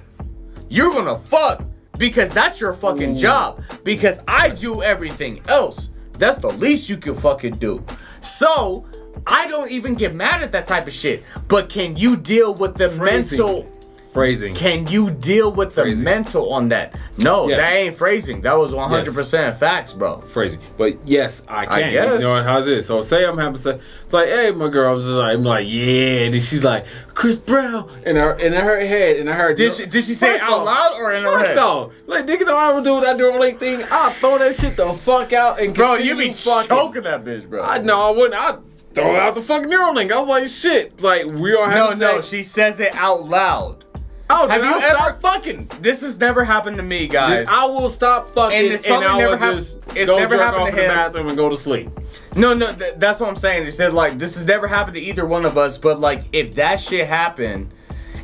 You're gonna fuck because that's your fucking Ooh. job. Because I do everything else. That's the least you can fucking do. So I don't even get mad at that type of shit. But can you deal with the phrasing. mental phrasing? Can you deal with the phrasing. mental on that? No, yes. that ain't phrasing. That was one hundred percent yes. facts, bro. Phrasing. But yes, I can. I guess. You know, how's it? So say I'm having sex. It's like, hey, my girl. I'm, just like, I'm like, yeah. And she's like, Chris Brown. In her, in her head, in her. Did she, did she say it out loud or in her head? No. Like, nigga, know I would do that only thing. I'll throw that shit the fuck out and bro, you be fucking choking that bitch, bro. I know I wouldn't. I. Throw out the fucking Neuralink. I was like, shit. Like, we are having sex. No, no, she says it out loud. Oh, have you ever fucking? This has never happened to me, guys. I will stop fucking, and it's probably never happened. It's never happened to him. Go jerk off in the bathroom and go to sleep. No, no, th that's what I'm saying. They said like this has never happened to either one of us, but like if that shit happened,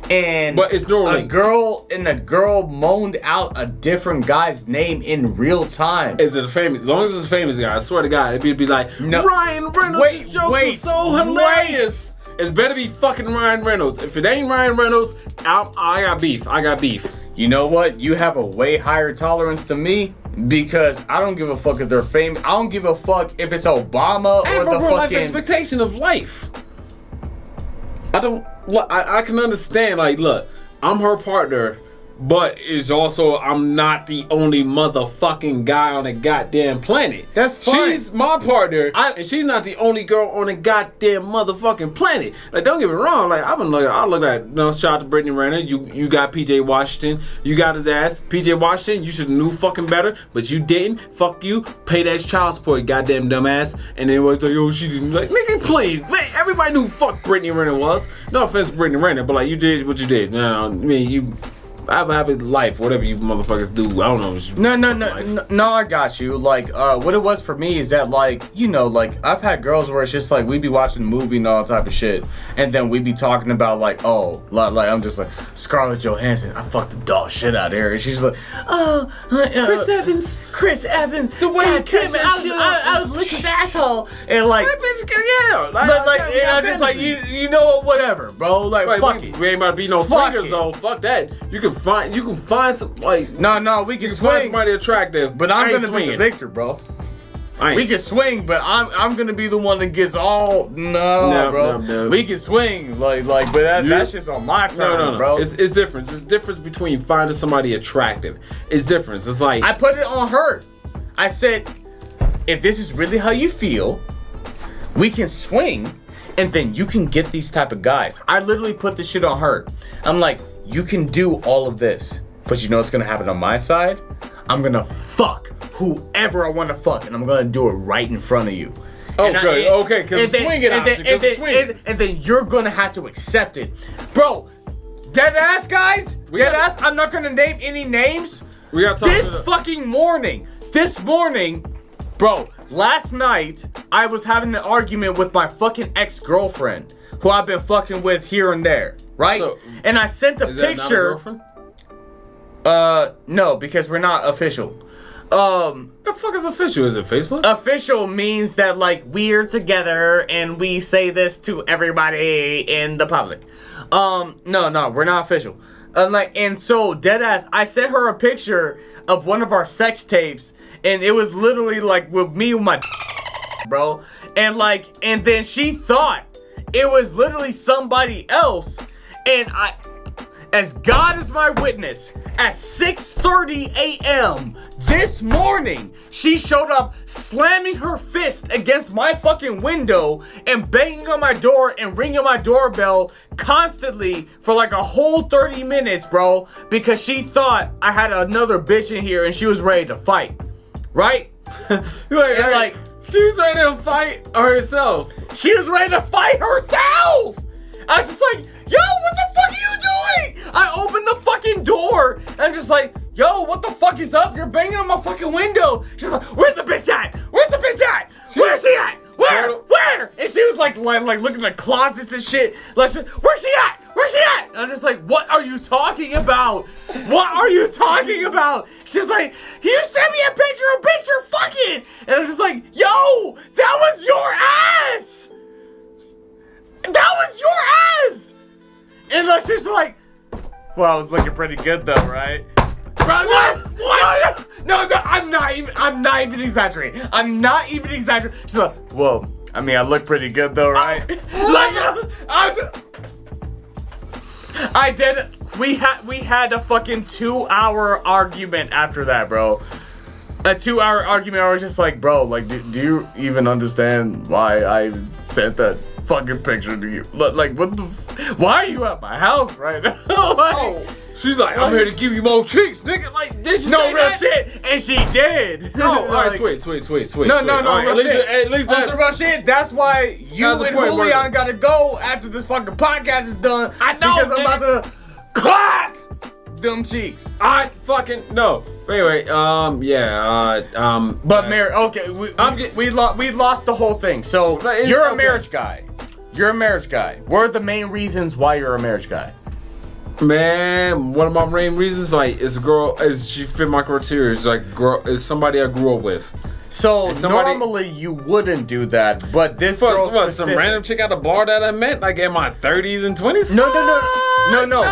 and but it's Neuralink. A girl and a girl moaned out a different guy's name in real time. Is it a famous? As long as it's a famous guy, I swear to God, it'd be like no. Ryan Reynolds. Wait, jokes wait, are so hilarious. Wait. It's better be fucking Ryan Reynolds. If it ain't Ryan Reynolds, I'm, I got beef. I got beef. You know what? You have a way higher tolerance than me because I don't give a fuck if they're famous. I don't give a fuck if it's Obama or the fucking life expectation of life. I don't. Look, I, I can understand, like, look, I'm her partner, but it's also, I'm not the only motherfucking guy on the goddamn planet. That's fine. She's my partner, I, and she's not the only girl on the goddamn motherfucking planet. Like, don't get me wrong, like, I've been looking, I look at, you know, shout out to Brittany Renner, you, you got P J Washington, you got his ass. P J Washington, you should have knew fucking better, but you didn't. Fuck you, pay that child support, goddamn dumbass. And then was like, yo, she didn't, like, nigga, please, man. Everybody knew fuck Brittany Renner was. No offense to Brittany Renner, but like you did what you did. No, I mean you have a happy life, whatever you motherfuckers do. I don't know. No, no, no, no, no, I got you. Like, uh, what it was for me is that like, you know, like I've had girls where it's just like we be watching a movie and all type of shit, and then we be talking about like, oh, like, like I'm just like Scarlett Johansson. I fucked the dog shit out of her, and she's like, oh, uh, Chris Evans, Chris Evans. The way God damn it, I was, I, I was looking at the asshole, and like, yeah, like, but, like, and I'm just like, you, you know what, whatever, bro. Like, right, fuck we, it. We ain't about to be no swingers though. Fuck that. You can. Find, you can find some like no no we can, can swing. Find somebody attractive, but I'm gonna swinging. be the victor, bro. We can swing, but I'm I'm gonna be the one that gets all no, no bro. No, no. We can swing like like, but that, yeah. that's just on my terms, no, no, no. bro. It's it's different. It's difference between finding somebody attractive. It's different. It's like I put it on her. I said, if this is really how you feel, we can swing, and then you can get these type of guys. I literally put this shit on her. I'm like. You can do all of this, but you know what's gonna happen on my side? I'm gonna fuck whoever I wanna fuck, and I'm gonna do it right in front of you. Oh, good, okay, cause swing it option, cause swing. And then you're gonna have to accept it. Bro, dead ass guys, dead ass, I'm not gonna name any names. We gotta talk this fucking morning, this morning, bro, last night, I was having an argument with my fucking ex-girlfriend, who I've been fucking with here and there. Right? So, and I sent a is picture. That not a girlfriend? Uh, no, because we're not official. Um, the fuck is official? Is it Facebook? Official means that like we're together and we say this to everybody in the public. Um, no, no, we're not official. Uh, like, and so deadass, I sent her a picture of one of our sex tapes, and it was literally like with me with my bro, and like, and then she thought it was literally somebody else. And I, as God is my witness, at six thirty a m this morning, she showed up slamming her fist against my fucking window and banging on my door and ringing my doorbell constantly for like a whole thirty minutes, bro, because she thought I had another bitch in here and she was ready to fight, right? Wait, wait. Like, she was ready to fight herself. She was ready to fight herself! I was just like, yo, what the fuck are you doing? I opened the fucking door. And I'm just like, yo, what the fuck is up? You're banging on my fucking window. She's like, where's the bitch at? Where's the bitch at? Where's she at? Where? Where? And she was like, like, like looking at closets and shit. Like, where's she at? Where's she at? And I'm just like, what are you talking about? What are you talking about? She's like, you sent me a picture of bitch you're fucking. And I'm just like, yo, that was your ass. That was your ass. And like, she's like, well, I was looking pretty good though, right? Bro, what? What? No, no, I'm not even, I'm not even exaggerating. I'm not even exaggerating. She's like, whoa, I mean, I look pretty good though, right? I, like, I was, I did, we had, we had a fucking two hour argument after that, bro. A two hour argument, I was just like, bro, like, do, do you even understand why I sent that fucking picture to you? Like, what the, f why are you at my house right now? Like, oh. She's like, I'm here to give you more cheeks, nigga. Like, did she no real that? Shit, and she did. No, all right, sweet, sweet, sweet, sweet. No, no, no, right, no real shit. At least that's real shit. That's why you that and Julian gotta go after this fucking podcast is done. I know, because nigga. I'm about to clap them cheeks. I fucking no. Anyway, um, yeah, uh, um, but right. Mary, okay, we I'm we, we lost we lost the whole thing. So you're a okay. marriage guy. You're a marriage guy. What are the main reasons why you're a marriage guy? Man, one of my main reasons, like, is a girl, is she fit my criteria? It's like, girl, is somebody I grew up with. So somebody, normally you wouldn't do that, but this was what, what some random chick at the bar that I met, like in my thirties and twenties. No, no, no, no, no,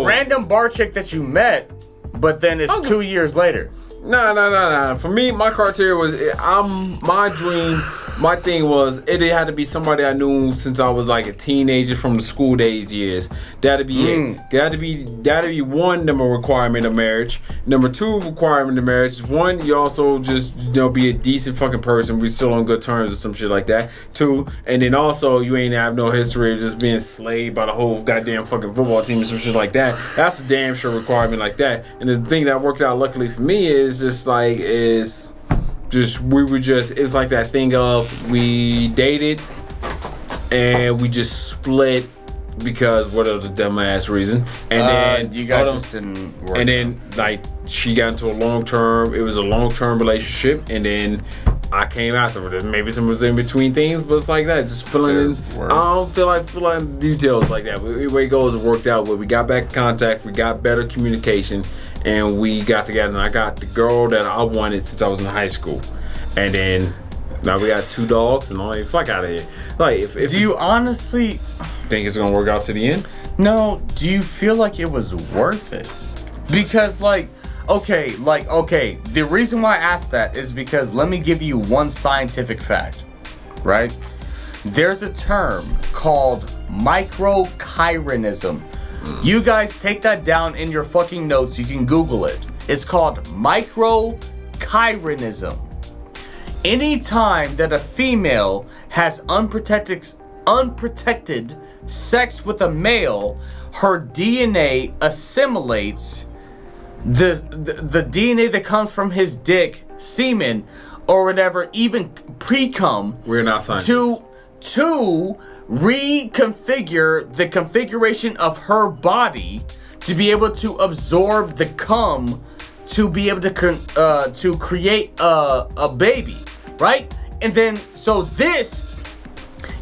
no. Random bar chick that you met, but then it's okay. two years later. No, no, no, no. For me, my criteria was, I'm my dream. My thing was, it had to be somebody I knew since I was like a teenager from the school days years. That'd be mm. it. That'd be that'd be one number requirement of marriage. Number two requirement of marriage. One, you also just you know be a decent fucking person. We still on good terms or some shit like that. Two, and then also you ain't have no history of just being slayed by the whole goddamn fucking football team or some shit like that. That's a damn sure requirement like that. And the thing that worked out luckily for me is just like is. Just we were just it's like that thing of we dated and we just split because what other dumbass reason and uh, then you guys just didn't work and then like she got into a long term it was a long term relationship and then I came after it. Maybe some was in between things, but it's like that. Just filling in. I don't feel like filling details like that. Anyway, it goes and worked out. But we got back in contact. We got better communication. And we got together, and I got the girl that I wanted since I was in high school. And then now we got two dogs, and all like, fuck out of here. Like, if, if do you honestly think it's gonna work out to the end? No. Do you feel like it was worth it? Because like, okay, like okay. The reason why I asked that is because let me give you one scientific fact, right? There's a term called microchironism. You guys take that down in your fucking notes. You can Google it. It's called microchironism. Anytime that a female has unprotected unprotected sex with a male, her D N A assimilates the, the, the D N A that comes from his dick, semen, or whatever, even pre-cum. We're not scientists. To, to reconfigure the configuration of her body to be able to absorb the cum to be able to con uh, to create a, a baby, right? And then, so this,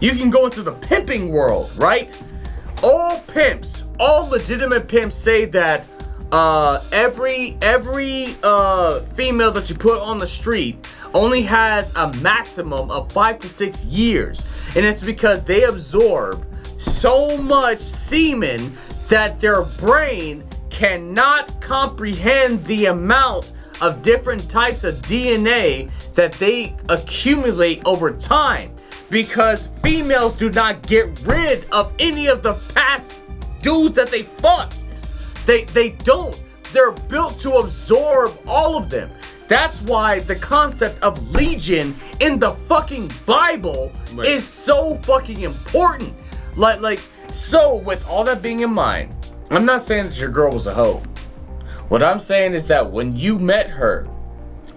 you can go into the pimping world, right? All pimps, all legitimate pimps say that uh, every, every uh, female that you put on the street only has a maximum of five to six years. And it's because they absorb so much semen that their brain cannot comprehend the amount of different types of D N A that they accumulate over time. Because females do not get rid of any of the past dudes that they fucked. They, they don't. They're built to absorb all of them. That's why the concept of legion in the fucking Bible Wait. is so fucking important. Like, like, so with all that being in mind, I'm not saying that your girl was a hoe. What I'm saying is that when you met her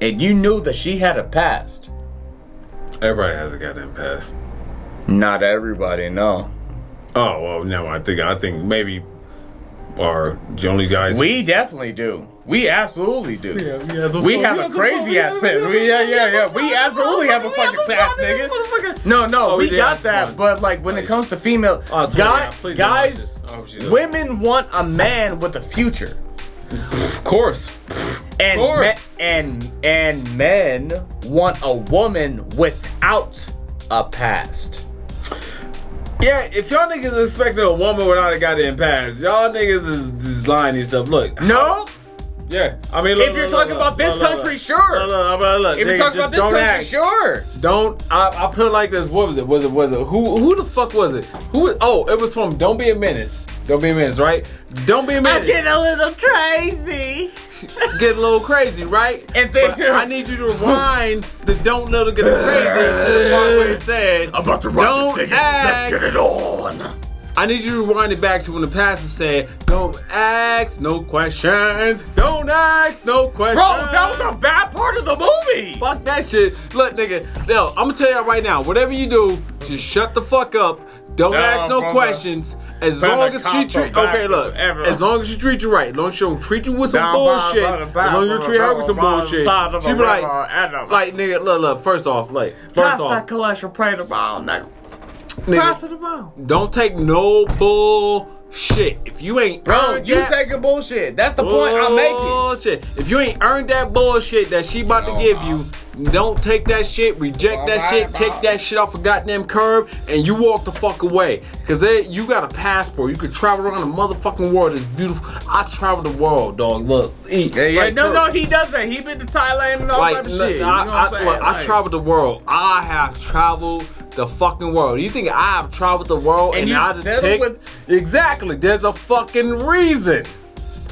and you knew that she had a past. Everybody has a goddamn past. Not everybody, no. Oh, well, no, I think, I think maybe, or the only guys. We definitely do. We absolutely do. Yeah, we, have we, have we, a crazy we ass have pants. We, yeah, yeah, yeah. We absolutely have a fucking pass, nigga. No, no, oh, we yeah, got that. Fun. But like when oh, it comes to female, oh, guy, yeah, guys, oh, women want a man with a future. Of course. And of course. Me, and and men want a woman without a past. Yeah, if y'all niggas expecting a woman without a goddamn past, y'all niggas is just lying to yourself. Look. No. Yeah, I mean, look, if you're look, talking look, about look, this look, country, look, sure. Look, look, look, look. If you're talking about this country, act. sure. Don't. I, I put it like this. What was it? Was it? Was it? Who? Who the fuck was it? Who? Oh, it was from Don't Be a Menace. Don't Be a Menace, right? Don't Be a Menace. I get a little crazy. Get a little crazy, right? And then I need you to rewind the "Don't Little Get Crazy" to the part where it said, "I'm about to rock this nigga. Ask. Let's get it on." I need you to rewind it back to when the pastor said, "Don't ask no questions. Don't ask no questions." Bro, that was a bad part of the movie. Fuck that shit. Look, nigga. Yo, I'm gonna tell y'all right now. Whatever you do, just shut the fuck up. Don't no, ask no questions. The, as long as she treat okay, look. As long as she treat you right. As long as she don't treat you with some down bullshit. By, by, by, as long as you treat her with some by, bullshit. By, she be like, like, like, nigga. Look, look. First off, like, first That's off. That collection prayed about, nigga. Nigga, don't take no bullshit. If you ain't bro, you that taking bullshit. That's the bullshit. point I'm making. Bullshit. If you ain't earned that bullshit that she about no, to give no. you, don't take that shit. Reject no, that shit. No. Kick that shit off a goddamn curb, and you walk the fuck away. Cause it, you got a passport. You could travel around the motherfucking world. It's beautiful. I travel the world, dog. Look, eat. Yeah, yeah. Like, no, no, he doesn't. He been to Thailand and all like, type of shit. I, you know I, what I'm I, look, like, I traveled the world. I have traveled the fucking world. You think I have traveled the world and, and I just picked? With... Exactly. There's a fucking reason.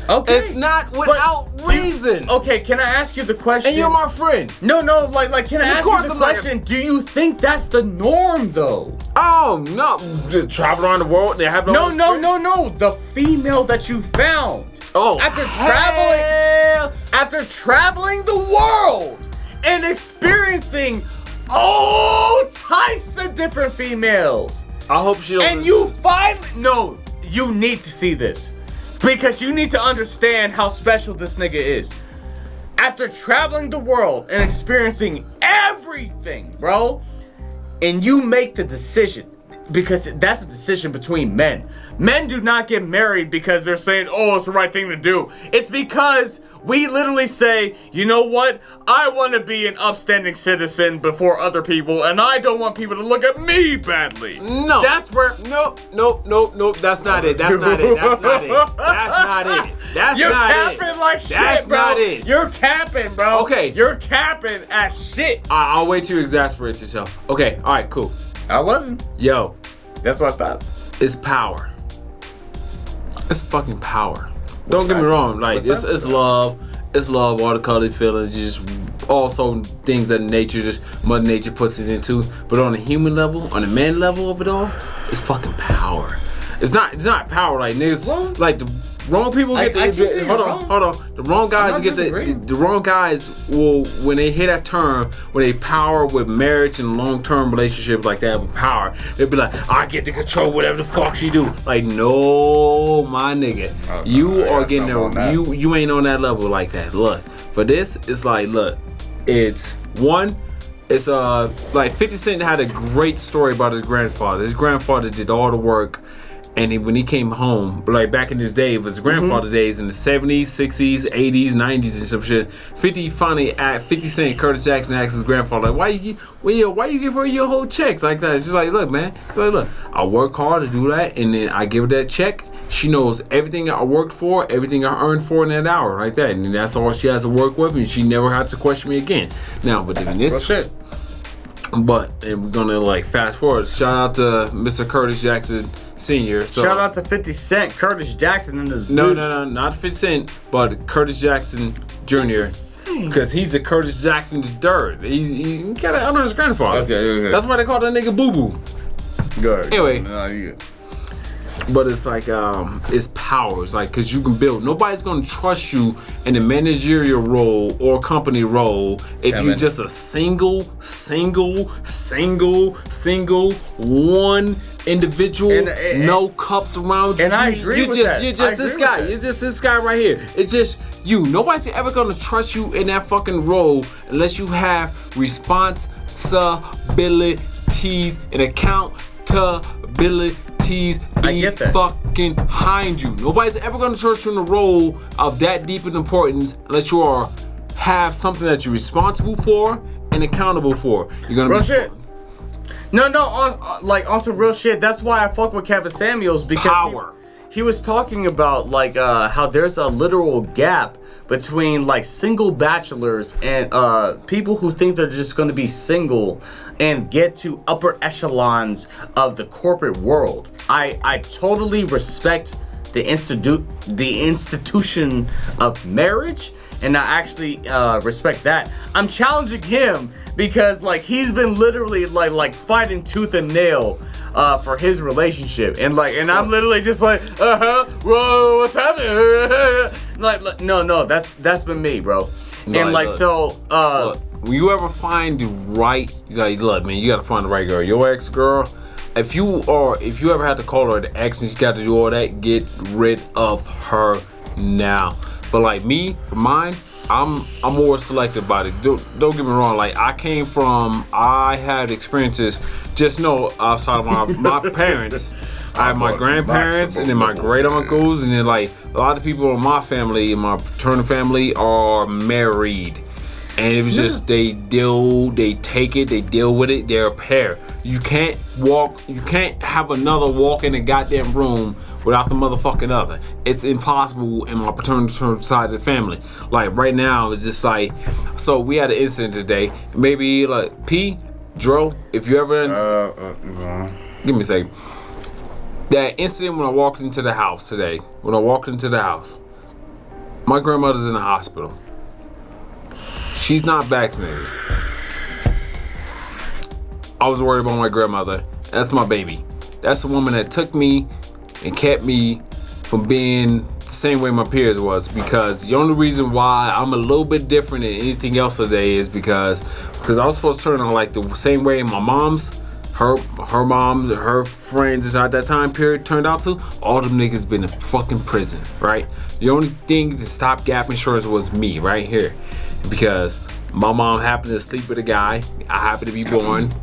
Okay. It's not without but reason. You, okay, can I ask you the question? And you're my friend. No, no, like, like, can I ask you the I'm question? Like, do you think that's the norm, though? Oh, no. Travel around the world and they have no. No, no, no, no. The female that you found. Oh. After traveling, after traveling the world and experiencing all types of different females. I hope she don't. And you finally, no, you need to see this because you need to understand how special this nigga is. After traveling the world and experiencing everything, bro, and you make the decision because that's a decision between men. Men do not get married because they're saying, oh, it's the right thing to do. It's because we literally say, you know what? I want to be an upstanding citizen before other people, and I don't want people to look at me badly. No. That's where... Nope, nope, nope, nope. That's not it. That's not it. That's not it. That's not it. That's You're not it. You're capping like shit, That's bro. not it. You're capping, bro. Okay. You're capping as shit. I I'll wait till you exasperate yourself. Okay. All right, cool. I wasn't. Yo. That's why I stopped. It's power. It's fucking power. Don't get me wrong, like it's it's love, it's love, all the color feelings, you just also things that nature just Mother Nature puts it into. But on a human level, on a man level of it all, it's fucking power. It's not it's not power like niggas what? like the wrong people get I, the I hold on, wrong. hold on. The wrong guys get the, the the wrong guys will when they hear that term, when they power with marriage and long term relationships like that with power, they'll be like, I get to control whatever the fuck she do. Like, no, my nigga. Oh, you are getting there. You you ain't on that level like that. Look. For this, it's like, look, it's one, it's uh like fifty Cent had a great story about his grandfather. His grandfather did all the work. And he, when he came home, like back in his day, it was grandfather mm-hmm. days in the seventies, sixties, eighties, nineties, and some shit. fifty finally at fifty Cent, Curtis Jackson asked his grandfather, like, why you, well, yo, why you give her your whole check like that? It's just like, look, man, it's like, look, I work hard to do that, and then I give her that check. She knows everything I worked for, everything I earned for in that hour, like that, and that's all she has to work with, and she never had to question me again. Now, but in this shit. But and we're gonna like fast forward. Shout out to Mister Curtis Jackson Senior. So, shout out to fifty Cent, Curtis Jackson, and his no, no, no, not fifty Cent, but Curtis Jackson Junior Because he's the Curtis Jackson the third. He's he got to honor his grandfather. Okay, okay, that's why they call that nigga Boo Boo. Good. Anyway, no, you But it's like um, it's powers, like, because you can build. Nobody's gonna trust you in a managerial role or company role if Kevin. you just a single, single, single, single one individual, and, and, no cups around you. And I agree you're with just, that. You're just I this guy. You're just this guy right here. It's just you. Nobody's ever gonna trust you in that fucking role unless you have responsibilities and accountability. Be I get that. fucking behind you. Nobody's ever gonna trust you in a role of that deep and importance unless you are have something that you're responsible for and accountable for. You're gonna real be shit. No, no, uh, like on some real shit. That's why I fuck with Kevin Samuels, because he, he was talking about like uh, how there's a literal gap between like single bachelors and uh, people who think they're just gonna be single and get to upper echelons of the corporate world. I, I totally respect the institute, the institution of marriage, and I actually uh, respect that. I'm challenging him because like he's been literally like like fighting tooth and nail uh, for his relationship, and like and I'm literally just like uh huh, whoa, what's happening? like, like no no that's that's been me, bro. No, and like so. Uh, Will you ever find the right, like, look, man, you gotta find the right girl. Your ex girl, if you are, if you ever had to call her the ex and she got to do all that, get rid of her now. But like me, for mine, I'm I'm more selective about it. Don't, don't get me wrong. Like I came from, I had experiences. Just know, outside of my my parents, I had my grandparents and then my great uncles, and then like a lot of people in my family, in my paternal family, are married. And it was yeah. just they deal, they take it, they deal with it, they're a pair. You can't walk, you can't have another walk in the goddamn room without the motherfucking other. It's impossible in my paternal side of the family. Like right now, it's just like, so we had an incident today. Maybe like P, Dro, if you ever, uh, uh, no. give me a second. That incident when I walked into the house today, when I walked into the house, my grandmother's in the hospital. She's not vaccinated. I was worried about my grandmother. That's my baby. That's the woman that took me and kept me from being the same way my peers was, because the only reason why I'm a little bit different than anything else today is because because I was supposed to turn on like the same way my mom's, her her mom's, her friends inside that time period turned out to. All them niggas been in fucking prison, right? The only thing to stop gap insurance was me right here. Because my mom happened to sleep with a guy, I happened to be born,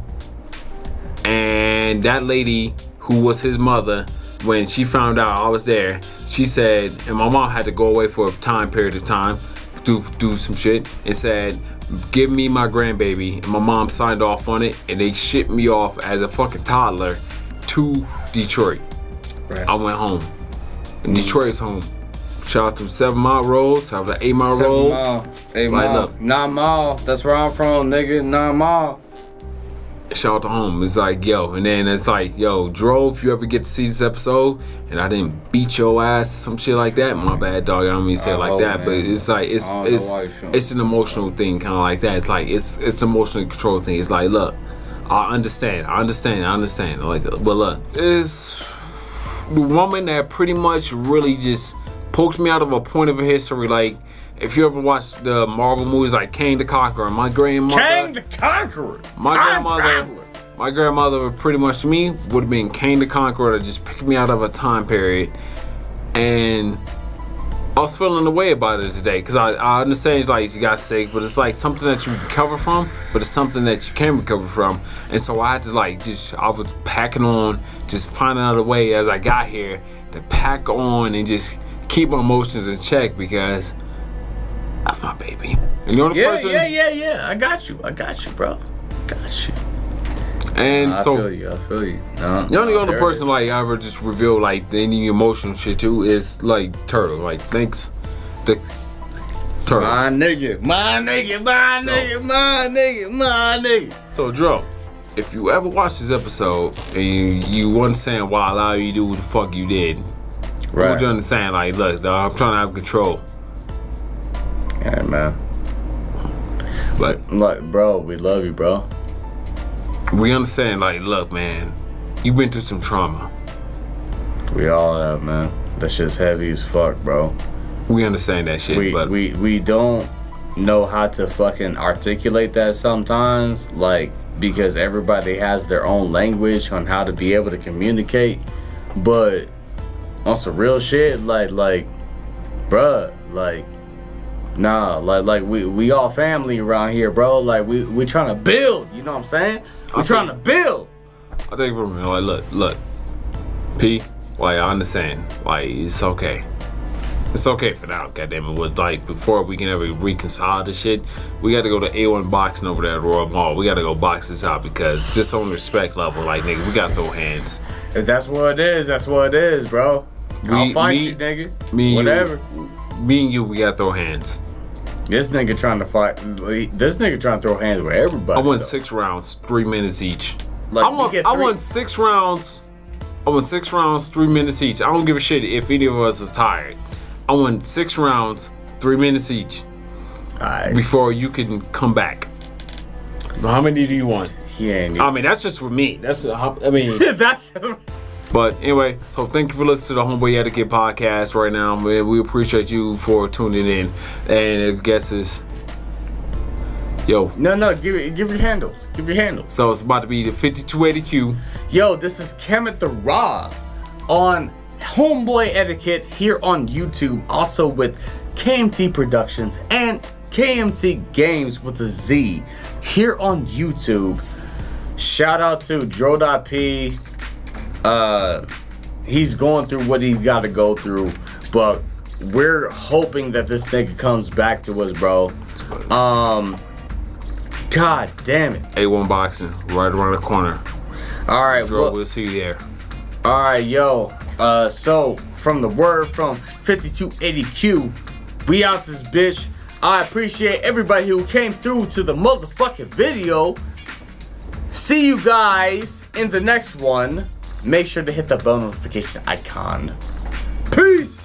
and that lady who was his mother, when she found out I was there, she said, and my mom had to go away for a time period of time, do do some shit, and said, give me my grandbaby, and my mom signed off on it, and they shipped me off as a fucking toddler to Detroit. Right. I went home, and Detroit's home. Shout out to Seven Mile Road. So I was at Eight Mile Seven Road. Mile, eight Light Mile, up. Nine Mile. That's where I'm from, nigga. Nine Mile. Shout out to home. It's like yo, and then it's like yo, Dro, if you ever get to see this episode, and I didn't beat your ass or some shit like that, my bad, dog. I don't mean to say it like that, man. But it's like it's it's it's an emotional thing, kind of like that. It's like it's it's an emotional control thing. It's like look, I understand, I understand, I understand. Like, but look, it's the woman that pretty much really just poked me out of a point of a history. Like, if you ever watched the Marvel movies, like King the Conqueror, my grandmother, King the Conqueror, my Time grandmother, traveler. my grandmother, pretty much to me would have been King the Conqueror to just pick me out of a time period. And I was feeling the way about it today, because I, I understand it's like you got sick, but it's like something that you recover from, but it's something that you can recover from. And so I had to like just, I was packing on, just finding out a way as I got here to pack on and just keep my emotions in check, because that's my baby. And the only yeah, person, yeah, yeah, yeah. I got you. I got you, bro. I got you. And nah, so, I feel you. I feel you. Nah, the only nah, other person like I ever just reveal like any emotional shit to is like Turtle. Like thanks, the Turtle. My nigga, my nigga, my so, nigga, my nigga, my nigga. So Dro, if you ever watch this episode and you, you understand why I allow you to do what the fuck you did. Right. What you understand? Like, look, dog, I'm trying to have control. Yeah, man. Like, like, bro, we love you, bro. We understand, like, look, man, you've been through some trauma. We all have, man. That shit's heavy as fuck, bro. We understand that shit, we, but we we don't know how to fucking articulate that sometimes, like, because everybody has their own language on how to be able to communicate. But on some real shit, like like bruh, like nah, like like we we all family around here, bro. Like we we trying to build, you know what I'm saying? We're trying to build. I think for me, like look, look. P, like I understand. Like it's okay. It's okay for now, goddammit. But like before we can ever reconcile this shit, we gotta go to A one Boxing over there at Royal Mall. We gotta go box this out because just on respect level, like nigga, we gotta throw hands. If that's what it is, that's what it is, bro. We, I'll fight me, you, nigga. Me Whatever. You, me and you, we gotta throw hands. This nigga trying to fight. This nigga trying to throw hands with everybody. I won though. six rounds, three minutes each. Like, I, won, I won six rounds. I won six rounds, three minutes each. I don't give a shit if either of us is tired. I won six rounds, three minutes each. All right. Before you can come back. How many do you want? He ain't. I mean, that's just with me. That's a, I mean. That's. But anyway, so thank you for listening to the Homeboy Etiquette podcast right now, man. We appreciate you for tuning in. And I guess it's, yo. No, no, give give your handles. Give your handles. So it's about to be the fifty-two eighty Q. Yo, this is Kemet The Raw on Homeboy Etiquette here on YouTube. Also with K M T Productions and K M T Games with a Z here on YouTube. Shout out to Dro.p. Uh, he's going through what he's got to go through, but we're hoping that this nigga comes back to us, bro. Um, God damn it. A one Boxing, right around the corner. All right, Drew, well, we'll see you there. All right, yo. Uh, so from the word from fifty-two eighty Q, we out this bitch. I appreciate everybody who came through to the motherfucking video. See you guys in the next one. Make sure to hit the bell notification icon. Peace!